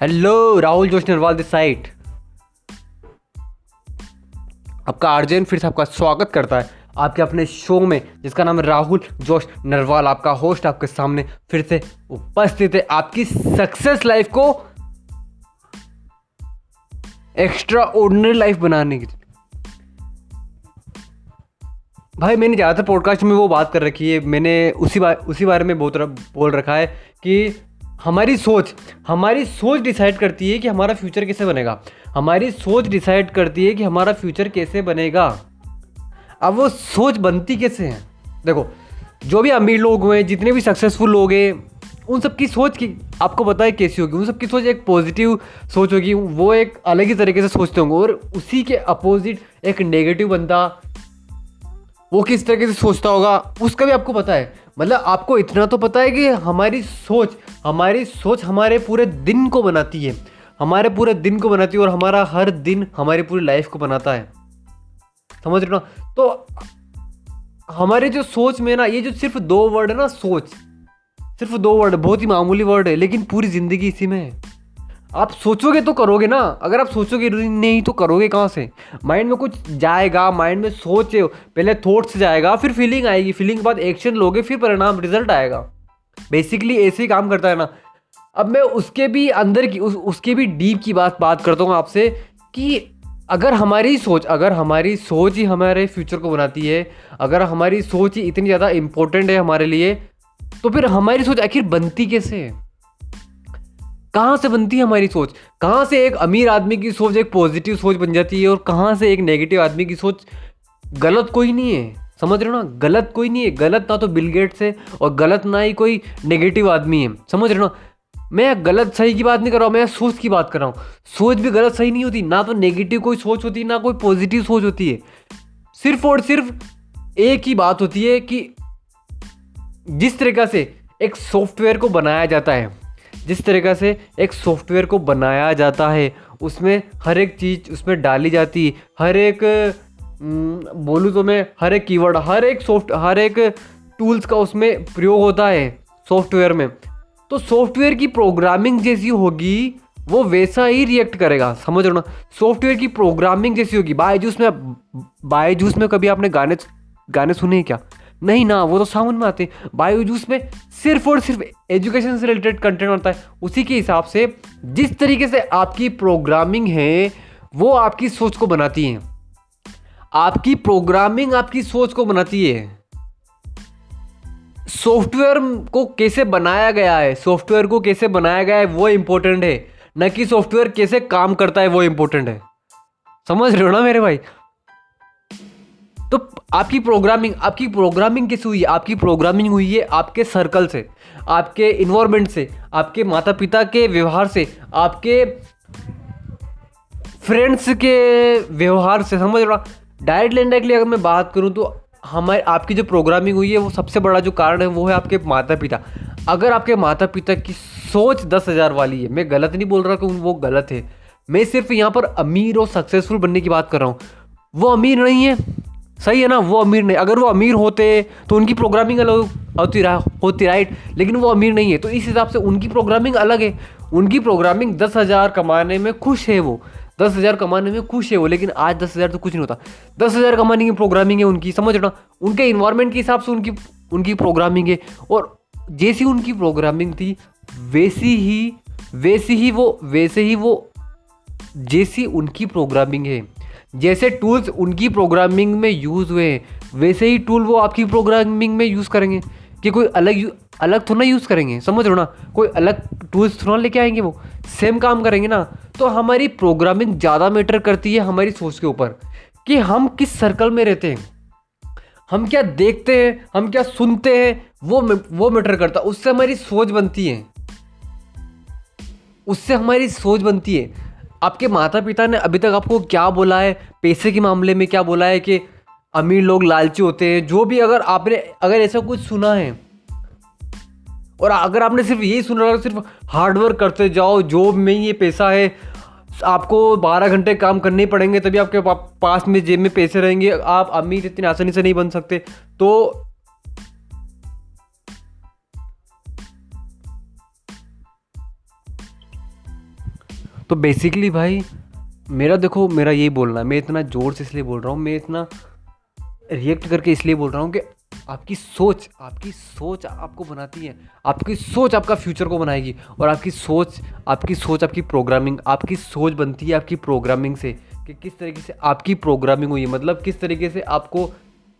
Hello Rahul जोश Narwal this site, आपका आर्जन फिर से आपका स्वागत करता है आपके अपने शो में जिसका नाम है राहुल जोश नरवाल। आपका होस्ट आपके सामने फिर से उपस्थित है आपकी सक्सेस लाइफ को एक्स्ट्रा ऑर्डिनरी लाइफ बनाने की। भाई मैंने ज़्यादातर पॉडकास्ट में वो बात कर रखी है, मैंने उसी बारे में बहुत बोल रखा है कि हमारी सोच डिसाइड करती है कि हमारा फ्यूचर कैसे बनेगा। अब वो सोच बनती कैसे है? देखो, जो भी अमीर लोग हुए, जितने भी सक्सेसफुल लोग हैं, उन सब की सोच की आपको पता है कैसी होगी। उन सब की सोच एक पॉजिटिव सोच होगी, वो एक अलग ही तरीके से सोचते होंगे। और उसी के अपोजिट एक नेगेटिव बंदा वो किस तरीके से सोचता होगा उसका भी आपको पता है। मतलब आपको इतना तो पता है कि हमारी सोच हमारे पूरे दिन को बनाती है, और हमारा हर दिन हमारी पूरी लाइफ को बनाता है। समझ रहे हो ना? तो हमारी जो सोच में ना, ये जो सिर्फ दो वर्ड है ना, सोच, सिर्फ दो वर्ड, बहुत ही मामूली वर्ड है, लेकिन पूरी ज़िंदगी इसी में है। आप सोचोगे तो करोगे ना, अगर आप सोचोगे नहीं तो करोगे कहाँ से? माइंड में कुछ जाएगा, माइंड में सोचे, पहले थॉट से जाएगा, फिर फीलिंग आएगी, फीलिंग के बाद एक्शन लोगे, फिर परिणाम, रिजल्ट आएगा। बेसिकली ऐसे ही काम करता है ना। अब मैं उसके भी अंदर की उसके भी डीप की बात करता हूँ आपसे कि अगर हमारी सोच ही हमारे फ्यूचर को बनाती है, अगर हमारी सोच ही इतनी ज़्यादा इम्पोर्टेंट है हमारे लिए, तो फिर हमारी सोच आखिर बनती कैसे है? कहाँ से बनती है हमारी सोच? कहाँ से एक अमीर आदमी की सोच एक पॉजिटिव सोच बन जाती है और कहाँ से एक नेगेटिव आदमी की सोच? गलत कोई नहीं है, समझ रहे हो ना? गलत कोई नहीं है, गलत ना तो बिल गेट्स है और गलत ना ही कोई नेगेटिव आदमी है। समझ रहे हो ना? मैं गलत सही की बात नहीं कर रहा हूँ, मैं सोच की बात कर रहा हूँ। सोच भी गलत सही नहीं होती, ना तो नेगेटिव कोई सोच होती है, ना कोई पॉजिटिव सोच होती है। सिर्फ और सिर्फ एक ही बात होती है कि जिस तरीक़े से एक सॉफ्टवेयर को बनाया जाता है, उसमें हर एक चीज़ उसमें डाली जाती है, हर एक कीवर्ड, हर एक टूल्स का उसमें प्रयोग होता है सॉफ्टवेयर में। तो सॉफ्टवेयर की प्रोग्रामिंग जैसी होगी, वो वैसा ही रिएक्ट करेगा। समझ रहे हो ना? सॉफ्टवेयर की प्रोग्रामिंग जैसी होगी। बायजूस में कभी आपने गाने सुने हैं क्या? नहीं ना, वो तो साउंड में आते हैं। बायजूस में सिर्फ और सिर्फ एजुकेशन से रिलेटेड कंटेंट होता है। उसी के हिसाब से जिस तरीके से आपकी प्रोग्रामिंग है, वो आपकी सोच को बनाती है। आपकी प्रोग्रामिंग आपकी सोच को बनाती है। सॉफ्टवेयर को कैसे बनाया गया है, वो इंपॉर्टेंट है, न कि सॉफ्टवेयर कैसे काम करता है वो इंपॉर्टेंट है। समझ रहे हो ना मेरे भाई? तो आपकी प्रोग्रामिंग कैसे हुई? आपकी प्रोग्रामिंग हुई है आपके सर्कल से, आपके इन्वायरमेंट से, आपके माता पिता के व्यवहार से, आपके फ्रेंड्स के व्यवहार से। समझ रहा? डायरेक्टली इनडायरेक्टली अगर मैं बात करूं तो आपकी जो प्रोग्रामिंग हुई है, वो सबसे बड़ा जो कारण है वो है आपके माता पिता। अगर आपके माता पिता की सोच 10,000 वाली है, मैं गलत नहीं बोल रहा कि वो गलत है, मैं सिर्फ यहाँ पर अमीर और सक्सेसफुल बनने की बात कर रहा हूँ। वो अमीर नहीं है, सही है ना? वो अमीर नहीं। अगर वो अमीर होते तो उनकी प्रोग्रामिंग अलग होती, राइट? लेकिन वो अमीर नहीं है, तो इस हिसाब से उनकी प्रोग्रामिंग अलग है। उनकी प्रोग्रामिंग 10,000 कमाने में खुश है, वो 10,000 कमाने में खुश है वो, लेकिन आज 10,000 तो कुछ नहीं होता। 10,000 कमाने की प्रोग्रामिंग है उनकी। समझ रहे हो ना? उनके इन्वायरमेंट के हिसाब से उनकी प्रोग्रामिंग है, और जैसी उनकी प्रोग्रामिंग थी वैसी ही वो जैसी उनकी प्रोग्रामिंग है, जैसे टूल्स उनकी प्रोग्रामिंग में यूज़ हुए हैं, वैसे ही टूल वो आपकी प्रोग्रामिंग में यूज़ करेंगे। कि कोई अलग थोड़ा यूज़ करेंगे, समझ रहे हो ना? कोई अलग टूल्स थोड़ा लेके आएंगे, वो सेम काम करेंगे ना। तो हमारी प्रोग्रामिंग ज़्यादा मैटर करती है हमारी सोच के ऊपर कि हम किस सर्कल में रहते हैं, हम क्या देखते हैं, हम क्या सुनते हैं, वो मैटर करता है। उससे हमारी सोच बनती है, आपके माता पिता ने अभी तक आपको क्या बोला है, पैसे के मामले में क्या बोला है कि अमीर लोग लालची होते हैं, जो भी। अगर ऐसा कुछ सुना है, और अगर आपने सिर्फ यही सुना है, सिर्फ हार्डवर्क करते जाओ, जॉब में ये पैसा है, आपको 12 घंटे काम करने पड़ेंगे तभी आपके पास में जेब में पैसे रहेंगे, आप अमीर इतनी आसानी से नहीं बन सकते, तो तो बेसिकली भाई मेरा देखो मेरा यही बोलना है, मैं इतना ज़ोर से इसलिए बोल रहा हूँ, मैं इतना रिएक्ट करके इसलिए बोल रहा हूँ कि आपकी सोच आपको बनाती है, आपकी सोच आपका फ्यूचर को बनाएगी, और आपकी सोच आपकी प्रोग्रामिंग, आपकी सोच बनती है आपकी प्रोग्रामिंग से कि किस तरीके से आपकी प्रोग्रामिंग हुई है, मतलब किस तरीके से आपको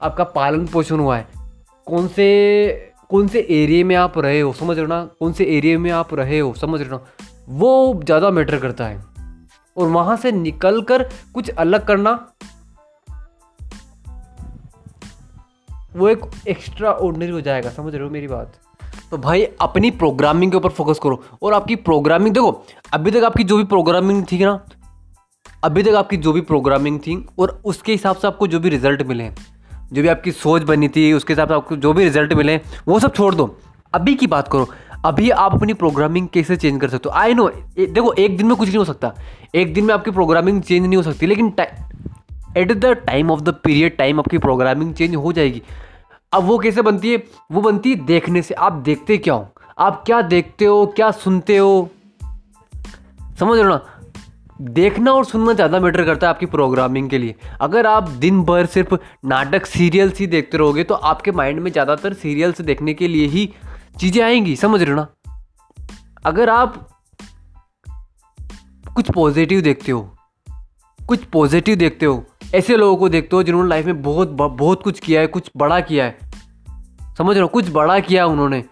आपका पालन पोषण हुआ है, कौन से एरिया में आप रहे हो, समझ रहे हो ना, कौन से एरिया में आप रहे हो, समझ रहे हो ना, वो ज़्यादा मैटर करता है। और वहाँ से निकल कर कुछ अलग करना वो एक एक्स्ट्रा ऑर्डिनरी हो जाएगा, समझ रहे हो मेरी बात। तो भाई अपनी प्रोग्रामिंग के ऊपर फोकस करो, और आपकी प्रोग्रामिंग देखो अभी तक आपकी जो भी प्रोग्रामिंग थी ना, अभी तक आपकी जो भी प्रोग्रामिंग थी और उसके हिसाब से आपको जो भी रिजल्ट मिले, जो भी आपकी सोच बनी थी उसके हिसाब से आपको जो भी रिजल्ट मिले वो सब छोड़ दो, अभी की बात करो, अभी आप अपनी प्रोग्रामिंग कैसे चेंज कर सकते हो। आई नो देखो एक दिन में कुछ नहीं हो सकता, एक दिन में आपकी प्रोग्रामिंग चेंज नहीं हो सकती, लेकिन at the time of the period time आपकी प्रोग्रामिंग चेंज हो जाएगी। अब वो कैसे बनती है, वो बनती है देखने से, आप देखते क्या हो, आप क्या देखते हो, क्या सुनते हो, समझ रहे हो ना। देखना और सुनना ज़्यादा मैटर करता है आपकी प्रोग्रामिंग के लिए। अगर आप दिन भर सिर्फ नाटक सीरियल्स ही देखते रहोगे तो आपके माइंड में ज़्यादातर सीरियल्स देखने के लिए ही चीज़ें आएंगी, समझ रहे हो ना। अगर आप कुछ पॉजिटिव देखते हो, ऐसे लोगों को देखते हो जिन्होंने लाइफ में बहुत बहुत कुछ किया है, कुछ बड़ा किया है, समझ रहे हो, कुछ बड़ा किया है उन्होंने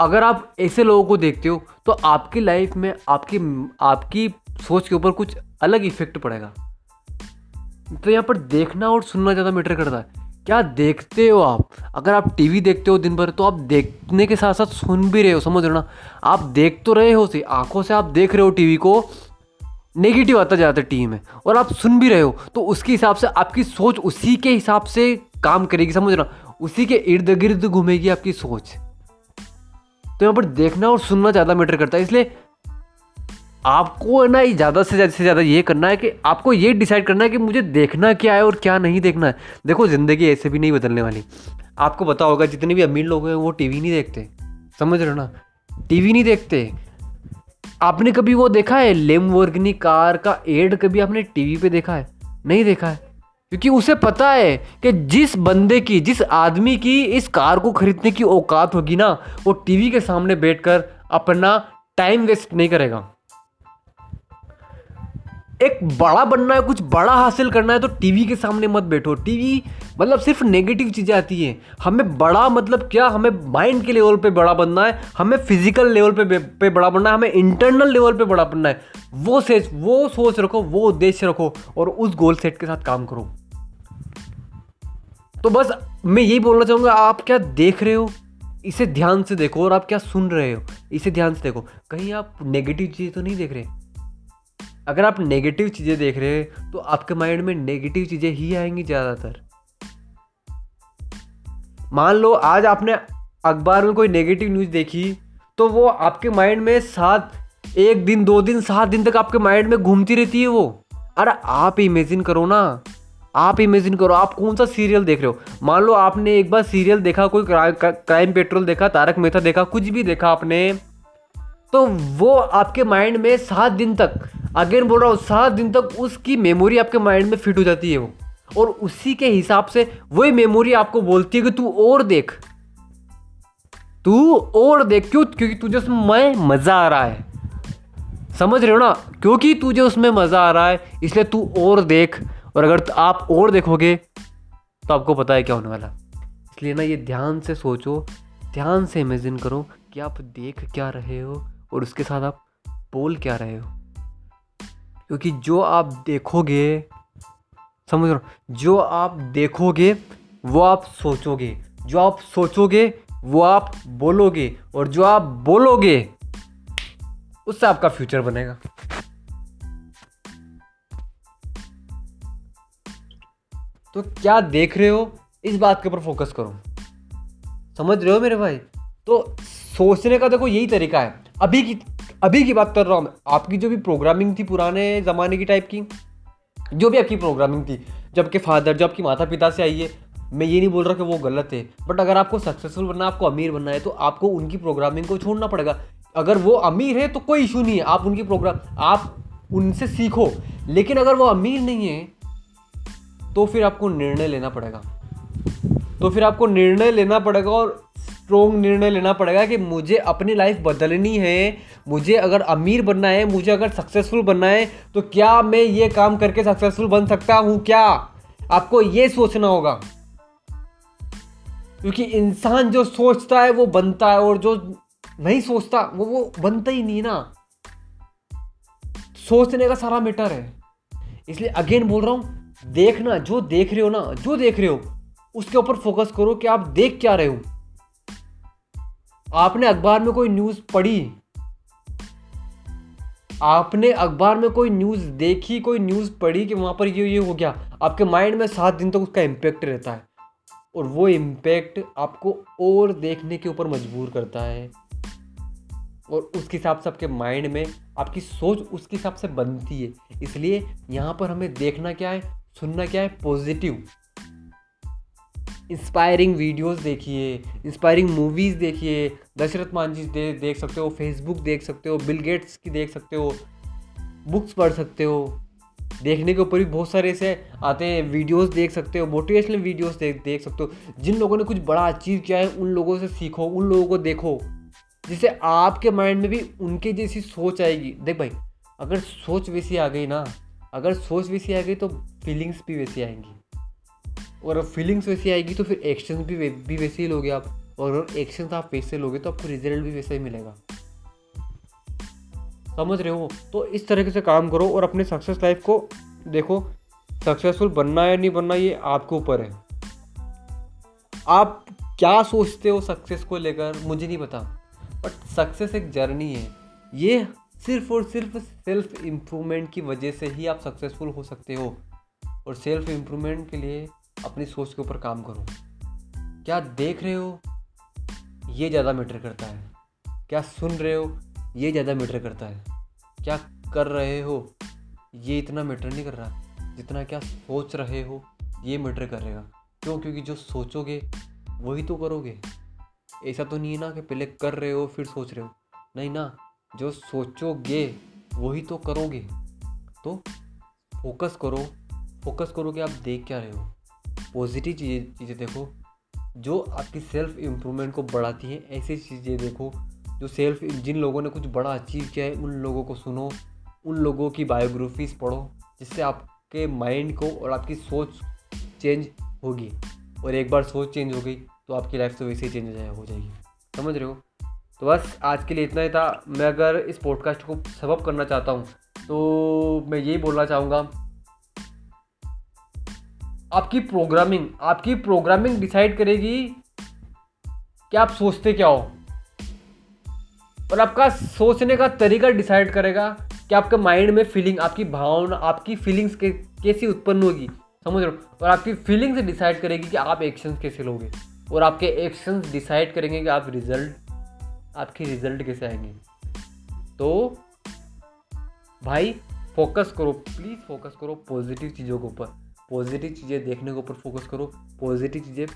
अगर आप ऐसे लोगों को देखते हो तो आपकी लाइफ में आपकी सोच के ऊपर कुछ अलग इफेक्ट पड़ेगा। तो यहाँ पर देखना और सुनना ज़्यादा मैटर करता है, क्या देखते हो आप। अगर आप टीवी देखते हो दिन भर तो आप देखने के साथ साथ सुन भी रहे हो, समझ रहे हो ना, आप देख तो रहे हो, से आंखों से आप देख रहे हो, टीवी को नेगेटिव आता जाता है टीवी में, और आप सुन भी रहे हो, तो उसके हिसाब से आपकी सोच उसी के हिसाब से काम करेगी, समझ रहे हो, उसी के इर्द गिर्द घूमेगी आपकी सोच। तो यहाँ पर देखना और सुनना ज़्यादा मैटर करता है, इसलिए आपको ना ज़्यादा से ज़्यादा ये करना है कि आपको ये डिसाइड करना है कि मुझे देखना क्या है और क्या नहीं देखना है। देखो ज़िंदगी ऐसे भी नहीं बदलने वाली, आपको पता होगा जितने भी अमीर लोग हैं वो टीवी नहीं देखते, समझ रहे हो ना, टीवी नहीं देखते। आपने कभी वो देखा है लैम्बोर्गिनी कार का एड, कभी आपने टीवी पे देखा है? नहीं देखा है, क्योंकि उसे पता है कि जिस बंदे की, जिस आदमी की इस कार को खरीदने की औकात होगी ना, वो टीवी के सामने बैठकर अपना टाइम वेस्ट नहीं करेगा। एक बड़ा बनना है, कुछ बड़ा हासिल करना है तो टीवी के सामने मत बैठो। टीवी मतलब सिर्फ नेगेटिव चीज़ें आती हैं। हमें बड़ा मतलब क्या, हमें माइंड के लेवल पे बड़ा बनना है, हमें फिजिकल लेवल पे बड़ा बनना है, हमें इंटरनल लेवल पे बड़ा बनना है। वो सोच रखो, वो उद्देश्य रखो और उस गोल सेट के साथ काम करो। तो बस मैं यही बोलना चाहूँगा, आप क्या देख रहे हो इसे ध्यान से देखो, और आप क्या सुन रहे हो इसे ध्यान से देखो, कहीं आप नेगेटिव चीज़ें तो नहीं देख रहे। अगर आप नेगेटिव चीज़ें देख रहे हैं तो आपके माइंड में नेगेटिव चीज़ें ही आएंगी ज़्यादातर। मान लो आज आपने अखबार में कोई नेगेटिव न्यूज़ देखी तो वो आपके माइंड में 7 दिन 2 दिन 7 दिन तक आपके माइंड में घूमती रहती है वो। अरे आप इमेजिन करो ना, आप इमेजिन करो आप कौन सा सीरियल देख रहे हो। मान लो आपने एक बार सीरियल देखा, कोई क्राइम पेट्रोल देखा, तारक मेहता देखा, कुछ भी देखा आपने, तो वो आपके माइंड में 7 दिन तक, अगेन बोल रहा हूँ 7 दिन तक उसकी मेमोरी आपके माइंड में फिट हो जाती है वो, और उसी के हिसाब से वही मेमोरी आपको बोलती है कि तू और देख। क्यों? क्योंकि तुझे उसमें मज़ा आ रहा है, समझ रहे हो ना, क्योंकि तुझे उसमें मज़ा आ रहा है इसलिए तू और देख। और अगर आप और देखोगे तो आपको पता है क्या होने वाला। इसलिए ना ये ध्यान से सोचो, ध्यान से इमेजिन करो कि आप देख क्या रहे हो और उसके साथ आप बोल क्या रहे हो, क्योंकि जो आप देखोगे, समझ रहे, जो आप देखोगे वो आप सोचोगे, जो आप सोचोगे वो आप बोलोगे, और जो आप बोलोगे उससे आपका फ्यूचर बनेगा। तो क्या देख रहे हो इस बात के ऊपर फोकस करो, समझ रहे हो मेरे भाई। तो सोचने का देखो यही तरीका है। अभी की बात कर रहा हूँ मैं, आपकी जो भी प्रोग्रामिंग थी पुराने ज़माने की टाइप की, जो भी आपकी प्रोग्रामिंग थी जबकि फादर, जो आपकी माता पिता से आई है, मैं ये नहीं बोल रहा कि वो गलत है, बट अगर आपको सक्सेसफुल बनना है, आपको अमीर बनना है, तो आपको उनकी प्रोग्रामिंग को छोड़ना पड़ेगा। अगर वो अमीर है तो कोई इशू नहीं है, आप उनकी प्रोग्राम, आप उनसे सीखो, लेकिन अगर वो अमीर नहीं है तो फिर आपको निर्णय लेना पड़ेगा, और स्ट्रॉन्ग निर्णय लेना पड़ेगा कि मुझे अपनी लाइफ बदलनी है, मुझे अगर अमीर बनना है, मुझे अगर सक्सेसफुल बनना है तो क्या मैं ये काम करके सक्सेसफुल बन सकता हूँ क्या? आपको ये सोचना होगा, क्योंकि इंसान जो सोचता है वो बनता है और जो नहीं सोचता वो बनता ही नहीं ना। सोचने का सारा मैटर है। इसलिए अगेन बोल रहा हूँ, देखना जो देख रहे हो ना, जो देख रहे हो उसके ऊपर फोकस करो कि आप देख क्या रहे हो। आपने अखबार में कोई न्यूज़ पढ़ी, आपने अखबार में कोई न्यूज़ देखी, कोई न्यूज़ पढ़ी कि वहाँ पर ये हो गया, आपके माइंड में 7 दिन तक उसका इम्पैक्ट रहता है और वो इम्पैक्ट आपको और देखने के ऊपर मजबूर करता है और उसके हिसाब से आपके माइंड में आपकी सोच उसके हिसाब से बनती है। इसलिए यहाँ पर हमें देखना क्या है, सुनना क्या है, पॉजिटिव इंस्पायरिंग वीडियोस देखिए, इंस्पायरिंग मूवीज़ देखिए, दशरथ मांझी देख सकते हो, फेसबुक देख सकते हो, बिल गेट्स की देख सकते हो, बुक्स पढ़ सकते हो, देखने के ऊपर भी बहुत सारे ऐसे आते हैं वीडियोस देख सकते हो, मोटिवेशनल वीडियोस देख सकते हो। जिन लोगों ने कुछ बड़ा अचीव किया है उन लोगों से सीखो, उन लोगों को देखो, जिससे आपके माइंड में भी उनके जैसी सोच आएगी। देख भाई, अगर सोच वैसी आ गई ना, अगर सोच वैसी आ गई तो फीलिंग्स भी वैसी आएंगी और फीलिंग्स वैसी आएगी तो फिर एक्शंस भी वैसे ही लोगे आप, और अगर एक्शंस आप वैसे लोगे तो आपको रिजल्ट भी वैसा ही मिलेगा। समझ रहे हो? तो इस तरीके से काम करो और अपने सक्सेस लाइफ को देखो। सक्सेसफुल बनना या नहीं बनना ये आपके ऊपर है। आप क्या सोचते हो सक्सेस को लेकर मुझे नहीं पता, बट सक्सेस एक जर्नी है। ये सिर्फ और सिर्फ सेल्फ इम्प्रूवमेंट की वजह से ही आप सक्सेसफुल हो सकते हो, और सेल्फ इम्प्रूवमेंट के लिए अपनी सोच के ऊपर काम करो। क्या देख रहे हो ये ज़्यादा मैटर करता है, क्या सुन रहे हो ये ज़्यादा मैटर करता है, क्या कर रहे हो ये इतना मैटर नहीं कर रहा जितना क्या सोच रहे हो ये मैटर करेगा। क्यों? क्योंकि जो सोचोगे वही तो करोगे। ऐसा तो नहीं है ना कि पहले कर रहे हो फिर सोच रहे हो, नहीं ना, जो सोचोगे वही तो करोगे। तो फोकस करो, कि आप देख क्या रहे हो, पॉजिटिव चीज़ें देखो जो आपकी सेल्फ इम्प्रूवमेंट को बढ़ाती हैं। ऐसी चीज़ें देखो जो जिन लोगों ने कुछ बड़ा अचीव किया है उन लोगों को सुनो, उन लोगों की बायोग्राफीज पढ़ो, जिससे आपके माइंड को और आपकी सोच चेंज होगी। और एक बार सोच चेंज हो गई तो आपकी लाइफ तो वैसे ही चेंज हो जाएगी। समझ रहे हो? तो बस आज के लिए इतना ही था। मैं अगर इस पॉडकास्ट को सबअप करना चाहता हूँ तो मैं यही बोलना चाहूँगा, आपकी प्रोग्रामिंग डिसाइड करेगी कि आप सोचते क्या हो, और आपका सोचने का तरीका डिसाइड करेगा कि आपके माइंड में फीलिंग, आपकी भावना, आपकी फीलिंग्स कैसी उत्पन्न होगी। समझ लो? और आपकी फीलिंग्स डिसाइड करेगी कि आप एक्शंस कैसे लोगे, और आपके एक्शंस डिसाइड करेंगे कि आपके रिजल्ट कैसे आएंगे। तो भाई फोकस करो, प्लीज़ फोकस करो पॉजिटिव चीज़ों के ऊपर, पॉजिटिव चीज़ें देखने के ऊपर फोकस करो, पॉजिटिव चीज़ें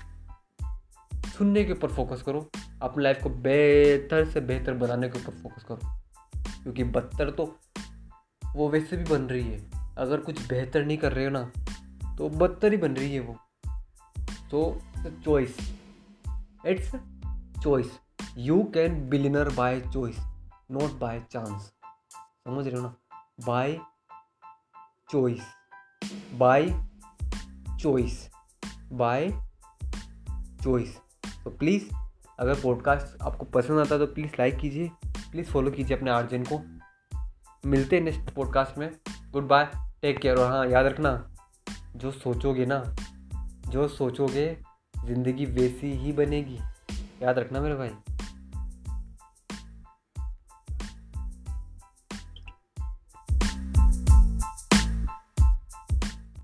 सुनने के ऊपर फोकस करो, अपनी लाइफ को बेहतर से बेहतर बनाने के ऊपर फोकस करो। क्योंकि बदतर तो वो वैसे भी बन रही है, अगर कुछ बेहतर नहीं कर रहे हो ना तो बदतर ही बन रही है वो। तो it's choice, you can billionaire by choice, not by chance. समझ रहे हो ना? By choice. तो प्लीज़ अगर पॉडकास्ट आपको पसंद आता है तो प्लीज़ लाइक कीजिए, प्लीज़ फॉलो कीजिए अपने आर्जन को। मिलते हैं नेक्स्ट पॉडकास्ट में। Good bye, take care. और हाँ, याद रखना, जो सोचोगे ज़िंदगी वैसी ही बनेगी। याद रखना मेरे भाई।